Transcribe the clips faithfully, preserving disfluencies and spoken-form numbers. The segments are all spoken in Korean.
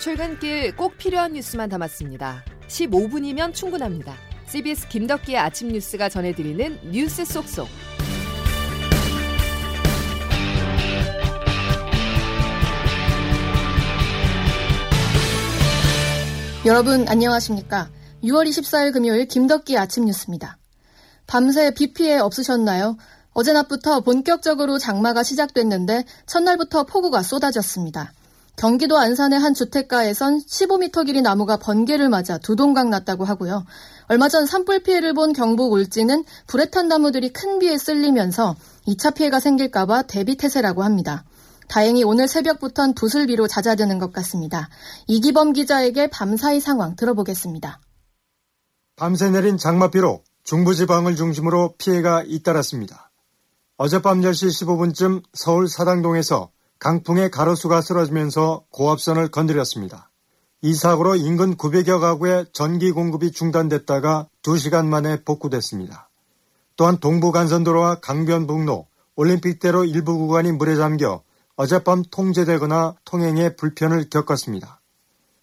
출근길 꼭 필요한 뉴스만 담았습니다. 십오 분이면 충분합니다. 씨비에스 김덕기의 아침 뉴스가 전해드리는 뉴스 쏙쏙. 여러분 안녕하십니까? 유월 이십사일 금요일 김덕기 아침 뉴스입니다. 밤새 비 피해 없으셨나요? 어제 낮부터 본격적으로 장마가 시작됐는데 첫날부터 폭우가 쏟아졌습니다. 경기도 안산의 한 주택가에선 십오 미터 길이 나무가 번개를 맞아 두 동강 났다고 하고요. 얼마 전 산불 피해를 본 경북 울진은 불에 탄 나무들이 큰 비에 쓸리면서 이 차 피해가 생길까 봐 대비태세라고 합니다. 다행히 오늘 새벽부터는 도슬비로 잦아드는 것 같습니다. 이기범 기자에게 밤사이 상황 들어보겠습니다. 밤새 내린 장마비로 중부지방을 중심으로 피해가 잇따랐습니다. 어젯밤 열 시 십오 분쯤 서울 사당동에서 강풍에 가로수가 쓰러지면서 고압선을 건드렸습니다. 이 사고로 인근 구백여 가구의 전기 공급이 중단됐다가 두 시간 만에 복구됐습니다. 또한 동부간선도로와 강변북로, 올림픽대로 일부 구간이 물에 잠겨 어젯밤 통제되거나 통행에 불편을 겪었습니다.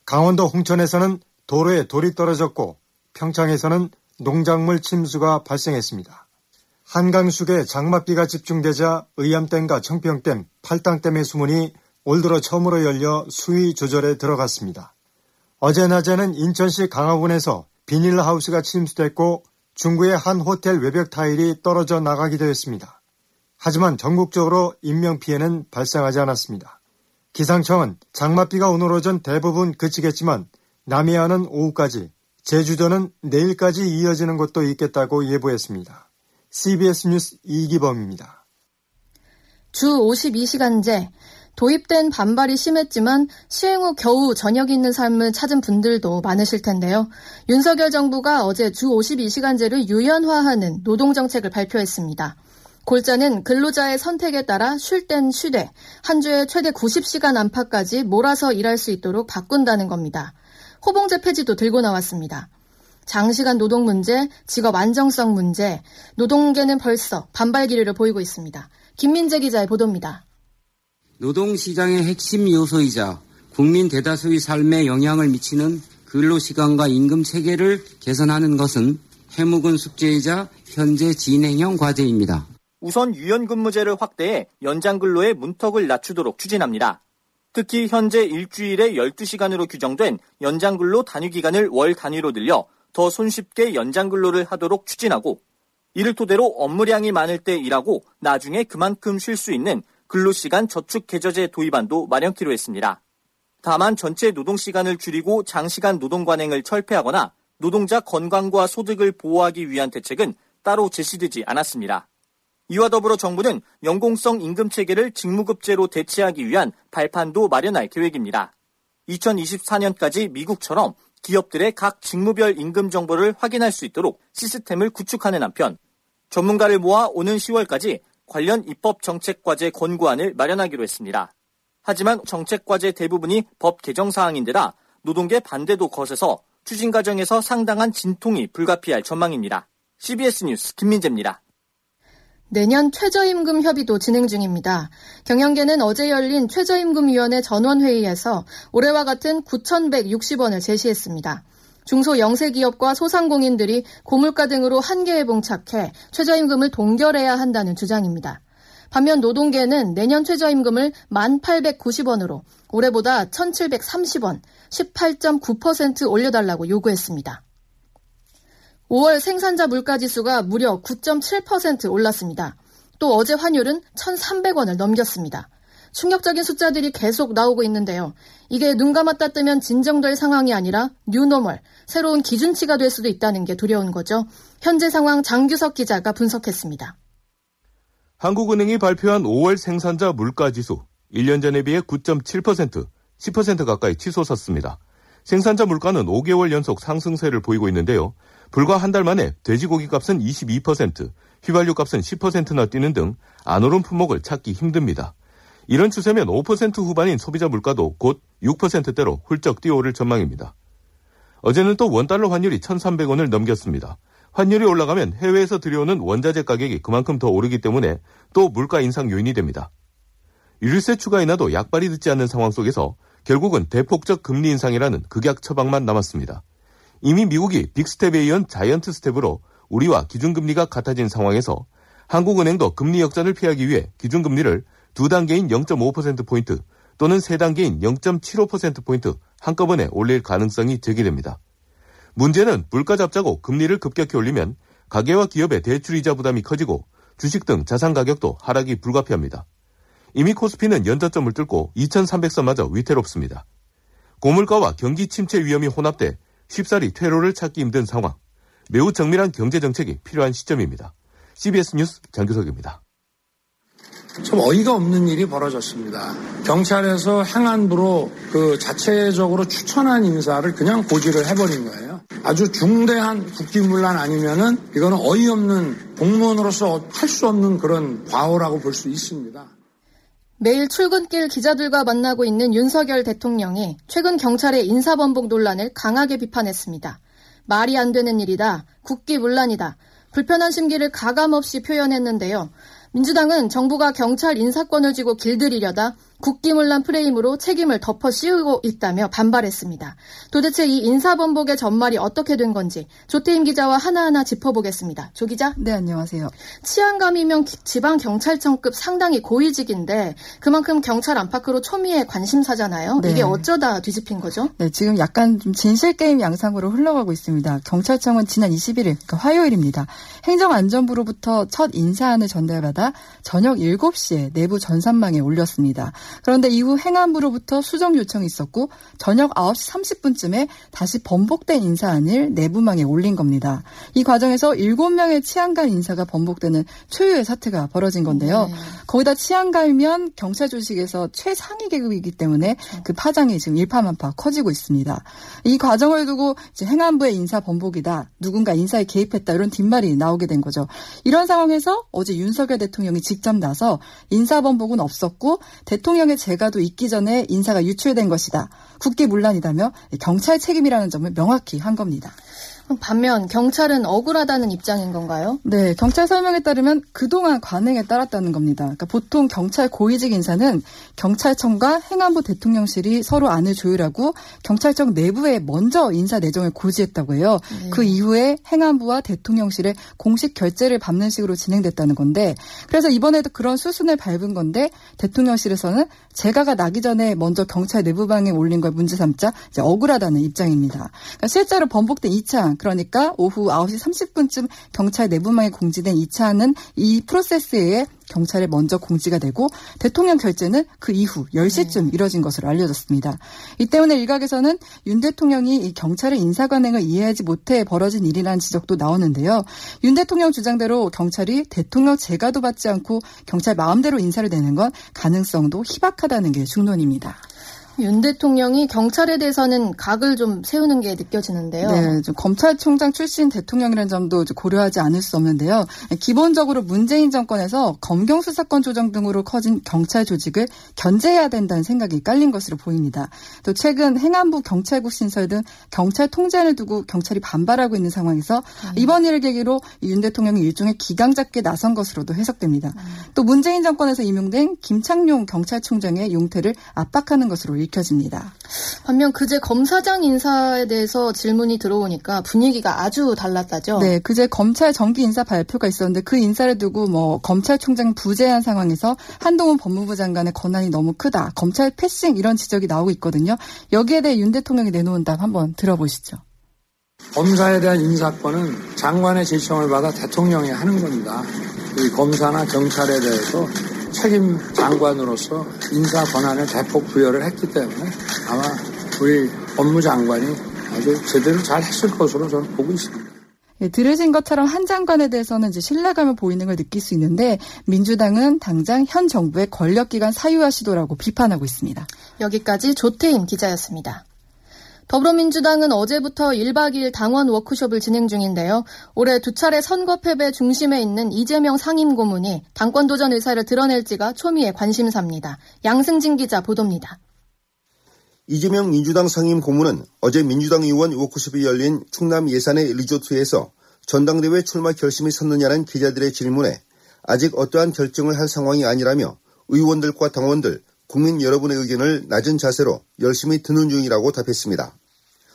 강원도 홍천에서는 도로에 돌이 떨어졌고 평창에서는 농작물 침수가 발생했습니다. 한강 수계 장맛비가 집중되자 의암댐과 청평댐, 팔당댐의 수문이 올 들어 처음으로 열려 수위 조절에 들어갔습니다. 어제 낮에는 인천시 강화군에서 비닐하우스가 침수됐고 중구의 한 호텔 외벽 타일이 떨어져 나가기도 했습니다. 하지만 전국적으로 인명피해는 발생하지 않았습니다. 기상청은 장맛비가 오늘 오전 대부분 그치겠지만 남해안은 오후까지, 제주도는 내일까지 이어지는 곳도 있겠다고 예보했습니다. 씨비에스 뉴스 이기범입니다. 주 오십이 시간제, 도입된 반발이 심했지만 시행 후 겨우 저녁이 있는 삶을 찾은 분들도 많으실 텐데요. 윤석열 정부가 어제 주 오십이 시간제를 유연화하는 노동정책을 발표했습니다. 골자는 근로자의 선택에 따라 쉴 땐 쉬되 한 주에 최대 구십 시간 안팎까지 몰아서 일할 수 있도록 바꾼다는 겁니다. 호봉제 폐지도 들고 나왔습니다. 장시간 노동 문제, 직업 안정성 문제, 노동계는 벌써 반발 기류를 보이고 있습니다. 김민재 기자의 보도입니다. 노동시장의 핵심 요소이자 국민 대다수의 삶에 영향을 미치는 근로시간과 임금 체계를 개선하는 것은 해묵은 숙제이자 현재 진행형 과제입니다. 우선 유연근무제를 확대해 연장근로의 문턱을 낮추도록 추진합니다. 특히 현재 일주일에 열두 시간으로 규정된 연장근로 단위기간을 월 단위로 늘려 더 손쉽게 연장근로를 하도록 추진하고, 이를 토대로 업무량이 많을 때 일하고 나중에 그만큼 쉴 수 있는 근로시간 저축계좌제 도입안도 마련키로 했습니다. 다만 전체 노동시간을 줄이고 장시간 노동관행을 철폐하거나 노동자 건강과 소득을 보호하기 위한 대책은 따로 제시되지 않았습니다. 이와 더불어 정부는 연공성 임금체계를 직무급제로 대체하기 위한 발판도 마련할 계획입니다. 이천이십사 년까지 미국처럼 기업들의 각 직무별 임금 정보를 확인할 수 있도록 시스템을 구축하는 한편, 전문가를 모아 오는 시월까지 관련 입법 정책과제 권고안을 마련하기로 했습니다. 하지만 정책과제 대부분이 법 개정 사항인데다 노동계 반대도 거세서 추진 과정에서 상당한 진통이 불가피할 전망입니다. 씨비에스 뉴스 김민재입니다. 내년 최저임금 협의도 진행 중입니다. 경영계는 어제 열린 최저임금위원회 전원회의에서 올해와 같은 구천백육십 원을 제시했습니다. 중소 영세기업과 소상공인들이 고물가 등으로 한계에 봉착해 최저임금을 동결해야 한다는 주장입니다. 반면 노동계는 내년 최저임금을 만 팔백구십 원으로 올해보다 천칠백삼십 원, 십팔 점 구 퍼센트 올려달라고 요구했습니다. 오월 생산자 물가지수가 무려 구 점 칠 퍼센트 올랐습니다. 또 어제 환율은 천삼백 원을 넘겼습니다. 충격적인 숫자들이 계속 나오고 있는데요. 이게 눈 감았다 뜨면 진정될 상황이 아니라 뉴노멀, 새로운 기준치가 될 수도 있다는 게 두려운 거죠. 현재 상황 장규석 기자가 분석했습니다. 한국은행이 발표한 오월 생산자 물가지수, 일 년 전에 비해 구 점 칠 퍼센트, 십 퍼센트 가까이 치솟았습니다. 생산자 물가는 오 개월 연속 상승세를 보이고 있는데요. 불과 한 달 만에 돼지고기 값은 이십이 퍼센트, 휘발유 값은 십 퍼센트나 뛰는 등 안 오른 품목을 찾기 힘듭니다. 이런 추세면 오 퍼센트 후반인 소비자 물가도 곧 육 퍼센트대로 훌쩍 뛰어오를 전망입니다. 어제는 또 원달러 환율이 천삼백 원을 넘겼습니다. 환율이 올라가면 해외에서 들여오는 원자재 가격이 그만큼 더 오르기 때문에 또 물가 인상 요인이 됩니다. 유류세 추가 인하도 약발이 듣지 않는 상황 속에서 결국은 대폭적 금리 인상이라는 극약 처방만 남았습니다. 이미 미국이 빅스텝에 이은 자이언트 스텝으로 우리와 기준금리가 같아진 상황에서 한국은행도 금리 역전을 피하기 위해 기준금리를 두 단계인 영 점 오 퍼센트포인트 또는 세 단계인 영 점 칠오 퍼센트포인트 한꺼번에 올릴 가능성이 제기됩니다. 문제는 물가 잡자고 금리를 급격히 올리면 가계와 기업의 대출이자 부담이 커지고 주식 등 자산 가격도 하락이 불가피합니다. 이미 코스피는 연저점을 뚫고 이천삼백 선마저 위태롭습니다. 고물가와 경기 침체 위험이 혼합돼 쉽사리 퇴로를 찾기 힘든 상황, 매우 정밀한 경제정책이 필요한 시점입니다. 씨비에스 뉴스 장규석입니다. 참 어이가 없는 일이 벌어졌습니다. 경찰에서 행안부로 그 자체적으로 추천한 인사를 그냥 고지를 해버린 거예요. 아주 중대한 국기문란 아니면은 이거는 어이없는 공무원으로서 할 수 없는 그런 과오라고 볼 수 있습니다. 매일 출근길 기자들과 만나고 있는 윤석열 대통령이 최근 경찰의 인사번복 논란을 강하게 비판했습니다. 말이 안 되는 일이다. 국기문란이다. 불편한 심기를 가감없이 표현했는데요. 민주당은 정부가 경찰 인사권을 쥐고 길들이려다 국기문란 프레임으로 책임을 덮어씌우고 있다며 반발했습니다. 도대체 이 인사번복의 전말이 어떻게 된 건지 조태흠 기자와 하나하나 짚어보겠습니다. 조 기자. 네, 안녕하세요. 치안감이면 지방경찰청급 상당히 고위직인데 그만큼 경찰 안팎으로 초미의 관심사잖아요. 네. 이게 어쩌다 뒤집힌 거죠? 네, 지금 약간 좀 진실게임 양상으로 흘러가고 있습니다. 경찰청은 지난 이십일 일, 그러니까 화요일입니다. 행정안전부로부터 첫 인사안을 전달받아 저녁 일곱 시에 내부 전산망에 올렸습니다. 그런데 이후 행안부로부터 수정 요청이 있었고 저녁 아홉 시 삼십 분쯤에 다시 번복된 인사안을 내부망에 올린 겁니다. 이 과정에서 일곱 명의 치안감 인사가 번복되는 초유의 사태가 벌어진 건데요. 네. 거기다 치안감이면 경찰 조직에서 최상위 계급이기 때문에 그 파장이 지금 일파만파 커지고 있습니다. 이 과정을 두고 이제 행안부의 인사 번복이다, 누군가 인사에 개입했다, 이런 뒷말이 나오게 된 거죠. 이런 상황에서 어제 윤석열 대통령이 직접 나서 인사 번복은 없었고 대통령 대통령의 재가도 있기 전에 인사가 유출된 것이다. 국기문란이다며 경찰 책임이라는 점을 명확히 한 겁니다. 반면 경찰은 억울하다는 입장인 건가요? 네, 경찰 설명에 따르면 그동안 관행에 따랐다는 겁니다. 그러니까 보통 경찰 고위직 인사는 경찰청과 행안부 대통령실이 서로 안을 조율하고 경찰청 내부에 먼저 인사 내정을 고지했다고 해요. 네. 그 이후에 행안부와 대통령실의 공식 결재를 밟는 식으로 진행됐다는 건데, 그래서 이번에도 그런 수순을 밟은 건데 대통령실에서는 재가가 나기 전에 먼저 경찰 내부방에 올린 걸 문제 삼자 이제 억울하다는 입장입니다. 그러니까 실제로 번복된 이 차, 그러니까 오후 아홉 시 삼십 분쯤 경찰 내부망에 공지된 이 차는 이 프로세스에 의해 경찰에 먼저 공지가 되고 대통령 결재는 그 이후 열 시쯤 이뤄진 것으로 알려졌습니다. 이 때문에 일각에서는 윤 대통령이 이 경찰의 인사관행을 이해하지 못해 벌어진 일이라는 지적도 나오는데요. 윤 대통령 주장대로 경찰이 대통령 재가도 받지 않고 경찰 마음대로 인사를 내는 건 가능성도 희박하다는 게 중론입니다. 윤 대통령이 경찰에 대해서는 각을 좀 세우는 게 느껴지는데요. 네, 좀 검찰총장 출신 대통령이라는 점도 고려하지 않을 수 없는데요. 기본적으로 문재인 정권에서 검경 수사권 조정 등으로 커진 경찰 조직을 견제해야 된다는 생각이 깔린 것으로 보입니다. 또 최근 행안부 경찰국 신설 등 경찰 통제안을 두고 경찰이 반발하고 있는 상황에서 음. 이번 일을 계기로 윤 대통령이 일종의 기강잡기에 나선 것으로도 해석됩니다. 음. 또 문재인 정권에서 임용된 김창룡 경찰총장의 용태를 압박하는 것으로 켜집니다. 반면 그제 검사장 인사에 대해서 질문이 들어오니까 분위기가 아주 달랐다죠. 네, 그제 검찰 정기 인사 발표가 있었는데 그 인사를 두고 뭐 검찰총장 부재한 상황에서 한동훈 법무부 장관의 권한이 너무 크다, 검찰 패싱, 이런 지적이 나오고 있거든요. 여기에 대해 윤 대통령이 내놓은 답 한번 들어보시죠. 검사에 대한 인사권은 장관의 제청을 받아 대통령이 하는 겁니다. 이 검사나 경찰에 대해서 책임 장관으로서 인사 권한을 대폭 부여를 했기 때문에 아마 우리 법무장관이 아주 제대로 잘 했을 것으로 저는 보고 있습니다. 예, 들으신 것처럼 한 장관에 대해서는 이제 신뢰감을 보이는 걸 느낄 수 있는데 민주당은 당장 현 정부의 권력기관 사유화 시도라고 비판하고 있습니다. 여기까지 조태흠 기자였습니다. 더불어민주당은 어제부터 일박 이일 당원 워크숍을 진행 중인데요. 올해 두 차례 선거 패배 중심에 있는 이재명 상임고문이 당권 도전 의사를 드러낼지가 초미의 관심사입니다. 양승진 기자 보도입니다. 이재명 민주당 상임고문은 어제 민주당 의원 워크숍이 열린 충남 예산의 리조트에서 전당대회 출마 결심이 섰느냐는 기자들의 질문에 아직 어떠한 결정을 할 상황이 아니라며 의원들과 당원들, 국민 여러분의 의견을 낮은 자세로 열심히 듣는 중이라고 답했습니다.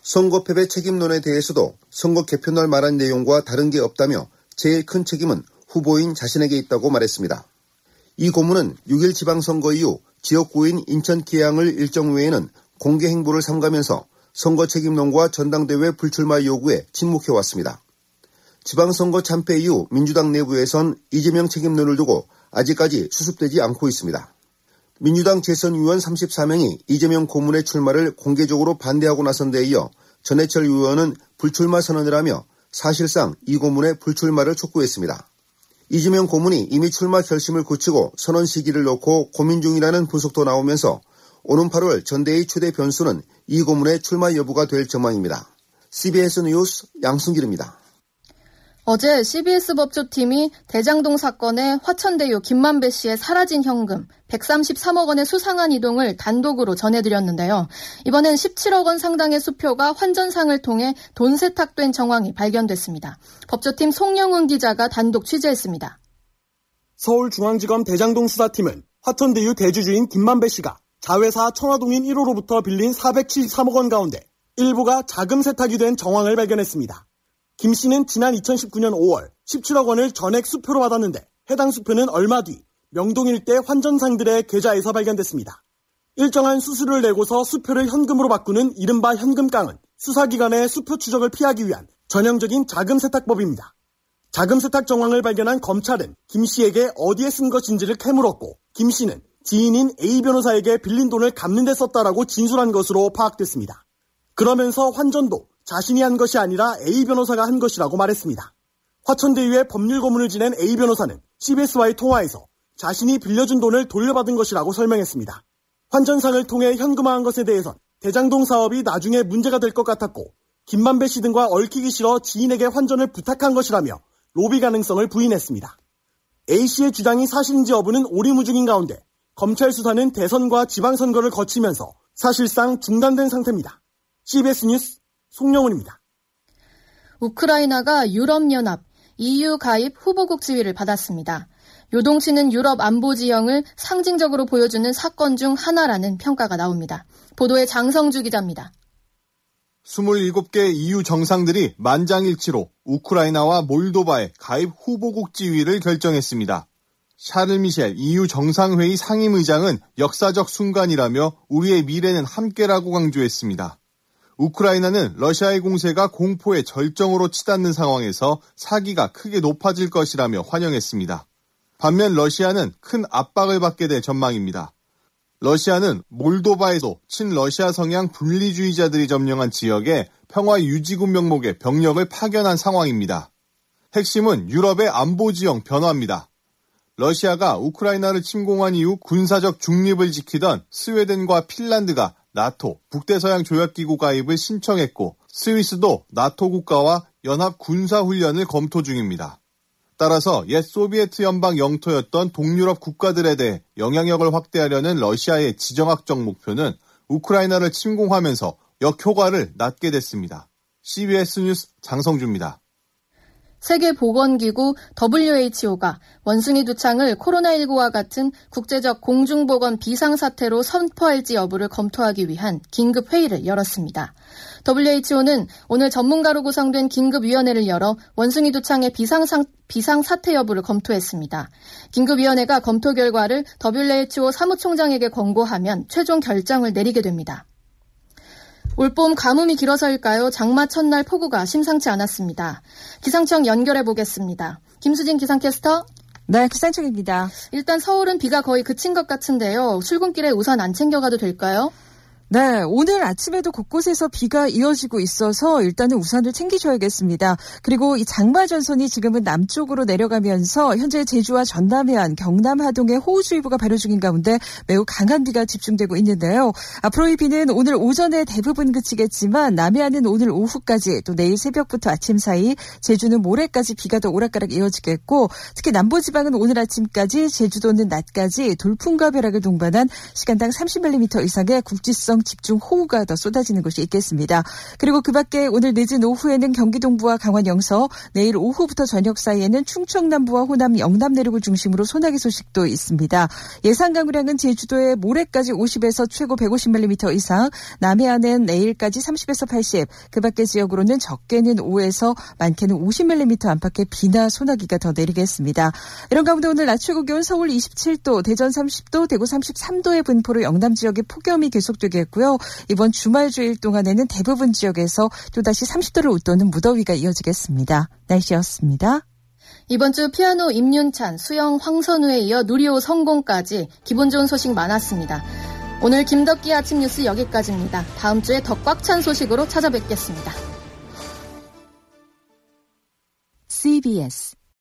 선거 패배 책임론에 대해서도 선거 개편을 말한 내용과 다른 게 없다며 제일 큰 책임은 후보인 자신에게 있다고 말했습니다. 이 고문은 육 일 지방선거 이후 지역구인 인천 계양을 일정 외에는 공개 행보를 삼가면서 선거 책임론과 전당대회 불출마 요구에 침묵해왔습니다. 지방선거 참패 이후 민주당 내부에선 이재명 책임론을 두고 아직까지 수습되지 않고 있습니다. 민주당 재선의원 삼십사 명이 이재명 고문의 출마를 공개적으로 반대하고 나선 데 이어 전해철 의원은 불출마 선언을 하며 사실상 이 고문의 불출마를 촉구했습니다. 이재명 고문이 이미 출마 결심을 굳히고 선언 시기를 놓고 고민 중이라는 분석도 나오면서 오는 팔월 전대의 최대 변수는 이 고문의 출마 여부가 될 전망입니다. 씨비에스 뉴스 양승길입니다. 어제 씨비에스 법조팀이 대장동 사건의 화천대유 김만배 씨의 사라진 현금 백삼십삼억 원의 수상한 이동을 단독으로 전해드렸는데요. 이번엔 십칠억 원 상당의 수표가 환전상을 통해 돈 세탁된 정황이 발견됐습니다. 법조팀 송영훈 기자가 단독 취재했습니다. 서울중앙지검 대장동 수사팀은 화천대유 대주주인 김만배 씨가 자회사 청화동인 일 호로부터 빌린 사백칠십삼억 원 가운데 일부가 자금 세탁이 된 정황을 발견했습니다. 김 씨는 지난 이천십구 년 오월 십칠억 원을 전액 수표로 받았는데 해당 수표는 얼마 뒤 명동 일대 환전상들의 계좌에서 발견됐습니다. 일정한 수수료를 내고서 수표를 현금으로 바꾸는 이른바 현금깡은 수사기관의 수표 추적을 피하기 위한 전형적인 자금세탁법입니다. 자금세탁 정황을 발견한 검찰은 김 씨에게 어디에 쓴 것인지를 캐물었고 김 씨는 지인인 A 변호사에게 빌린 돈을 갚는 데 썼다라고 진술한 것으로 파악됐습니다. 그러면서 환전도 자신이 한 것이 아니라 A 변호사가 한 것이라고 말했습니다. 화천대유의 법률 고문을 지낸 A 변호사는 씨비에스와의 통화에서 자신이 빌려준 돈을 돌려받은 것이라고 설명했습니다. 환전상을 통해 현금화한 것에 대해선 대장동 사업이 나중에 문제가 될 것 같았고 김만배 씨 등과 얽히기 싫어 지인에게 환전을 부탁한 것이라며 로비 가능성을 부인했습니다. A 씨의 주장이 사실인지 여부는 오리무중인 가운데 검찰 수사는 대선과 지방선거를 거치면서 사실상 중단된 상태입니다. 씨비에스 뉴스 송영훈입니다. 우크라이나가 유럽연합, 이유 가입 후보국 지위를 받았습니다. 요동치는 유럽 안보 지형을 상징적으로 보여주는 사건 중 하나라는 평가가 나옵니다. 보도에 장성주 기자입니다. 이십칠 개 이유 정상들이 만장일치로 우크라이나와 몰도바의 가입 후보국 지위를 결정했습니다. 샤를미셸 이유 정상회의 상임의장은 역사적 순간이라며 우리의 미래는 함께라고 강조했습니다. 우크라이나는 러시아의 공세가 공포의 절정으로 치닫는 상황에서 사기가 크게 높아질 것이라며 환영했습니다. 반면 러시아는 큰 압박을 받게 될 전망입니다. 러시아는 몰도바에도 친러시아 성향 분리주의자들이 점령한 지역에 평화유지군 명목의 병력을 파견한 상황입니다. 핵심은 유럽의 안보지형 변화입니다. 러시아가 우크라이나를 침공한 이후 군사적 중립을 지키던 스웨덴과 핀란드가 나토, 북대서양조약기구 가입을 신청했고 스위스도 나토 국가와 연합 군사훈련을 검토 중입니다. 따라서 옛 소비에트 연방 영토였던 동유럽 국가들에 대해 영향력을 확대하려는 러시아의 지정학적 목표는 우크라이나를 침공하면서 역효과를 낳게 됐습니다. 씨비에스 뉴스 장성주입니다. 세계보건기구 더블유에이치오가 원숭이 두창을 코로나십구와 같은 국제적 공중보건 비상사태로 선포할지 여부를 검토하기 위한 긴급회의를 열었습니다. 더블유에이치오는 오늘 전문가로 구성된 긴급위원회를 열어 원숭이 두창의 비상상, 비상사태 여부를 검토했습니다. 긴급위원회가 검토 결과를 더블유에이치오 사무총장에게 권고하면 최종 결정을 내리게 됩니다. 올봄 가뭄이 길어서일까요? 장마 첫날 폭우가 심상치 않았습니다. 기상청 연결해 보겠습니다. 김수진 기상캐스터. 네, 기상청입니다. 일단 서울은 비가 거의 그친 것 같은데요. 출근길에 우산 안 챙겨가도 될까요? 네, 오늘 아침에도 곳곳에서 비가 이어지고 있어서 일단은 우산을 챙기셔야겠습니다. 그리고 이 장마 전선이 지금은 남쪽으로 내려가면서 현재 제주와 전남 해안, 경남 하동에 호우주의보가 발효 중인 가운데 매우 강한 비가 집중되고 있는데요. 앞으로 이 비는 오늘 오전에 대부분 그치겠지만 남해안은 오늘 오후까지 또 내일 새벽부터 아침 사이 제주는 모레까지 비가 더 오락가락 이어지겠고 특히 남부지방은 오늘 아침까지 제주도는 낮까지 돌풍과 벼락을 동반한 시간당 삼십 밀리미터 이상의 국지성 강풍 집중 호우가 더 쏟아지는 곳이 있겠습니다. 그리고 그 밖에 오늘 늦은 오후에는 경기 동부와 강원 영서, 내일 오후부터 저녁 사이에는 충청 남부와 호남, 영남 내륙을 중심으로 소나기 소식도 있습니다. 예상 강우량은 제주도에 모레까지 오십에서 최고 백오십 밀리미터 이상, 남해안은 내일까지 삼십에서 팔십, 그 밖의 지역으로는 적게는 오에서 많게는 오십 밀리미터 안팎의 비나 소나기가 더 내리겠습니다. 이런 가운데 오늘 낮 최고 기온 서울 이십칠 도, 대전 삼십 도, 대구 삼십삼 도의 분포로 영남 지역에 폭염이 계속되겠고요. 이번 주말 주일 동안에는 대부분 지역에서 또다시 삼십 도를 웃도는 무더위가 이어지겠습니다. 날씨였습니다. 이번 주 피아노 임윤찬, 수영 황선우에 이어 누리호 성공까지 기분 좋은 소식 많았습니다. 오늘 김덕기 아침 뉴스 여기까지입니다. 다음 주에 더 꽉 찬 소식으로 찾아뵙겠습니다. 씨비에스